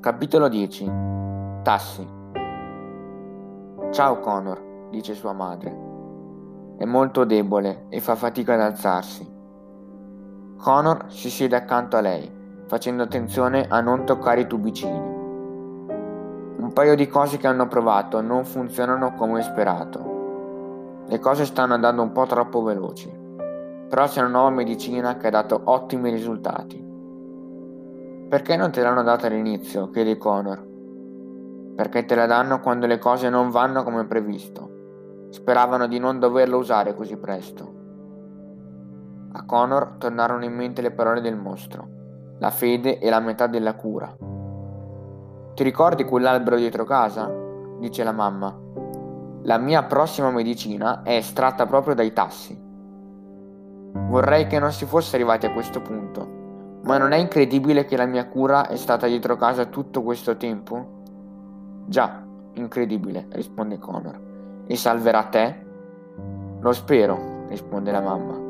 Capitolo 10. Tassi. Ciao Connor, dice sua madre. È molto debole e fa fatica ad alzarsi. Connor si siede accanto a lei, facendo attenzione a non toccare i tubicini. Un paio di cose che hanno provato non funzionano come sperato. Le cose stanno andando un po' troppo veloci, però c'è una nuova medicina che ha dato ottimi risultati. Perché non te l'hanno data all'inizio? Chiede Connor. Perché te la danno quando le cose non vanno come previsto. Speravano di non doverlo usare così presto. A Connor tornarono in mente le parole del mostro, la fede e la metà della cura. Ti ricordi quell'albero dietro casa? Dice la mamma. La mia prossima medicina è estratta proprio dai tassi. Vorrei che non si fosse arrivati a questo punto, ma non è incredibile che la mia cura è stata dietro casa tutto questo tempo? Già, incredibile, risponde Connor. E salverà te? Lo spero, risponde la mamma.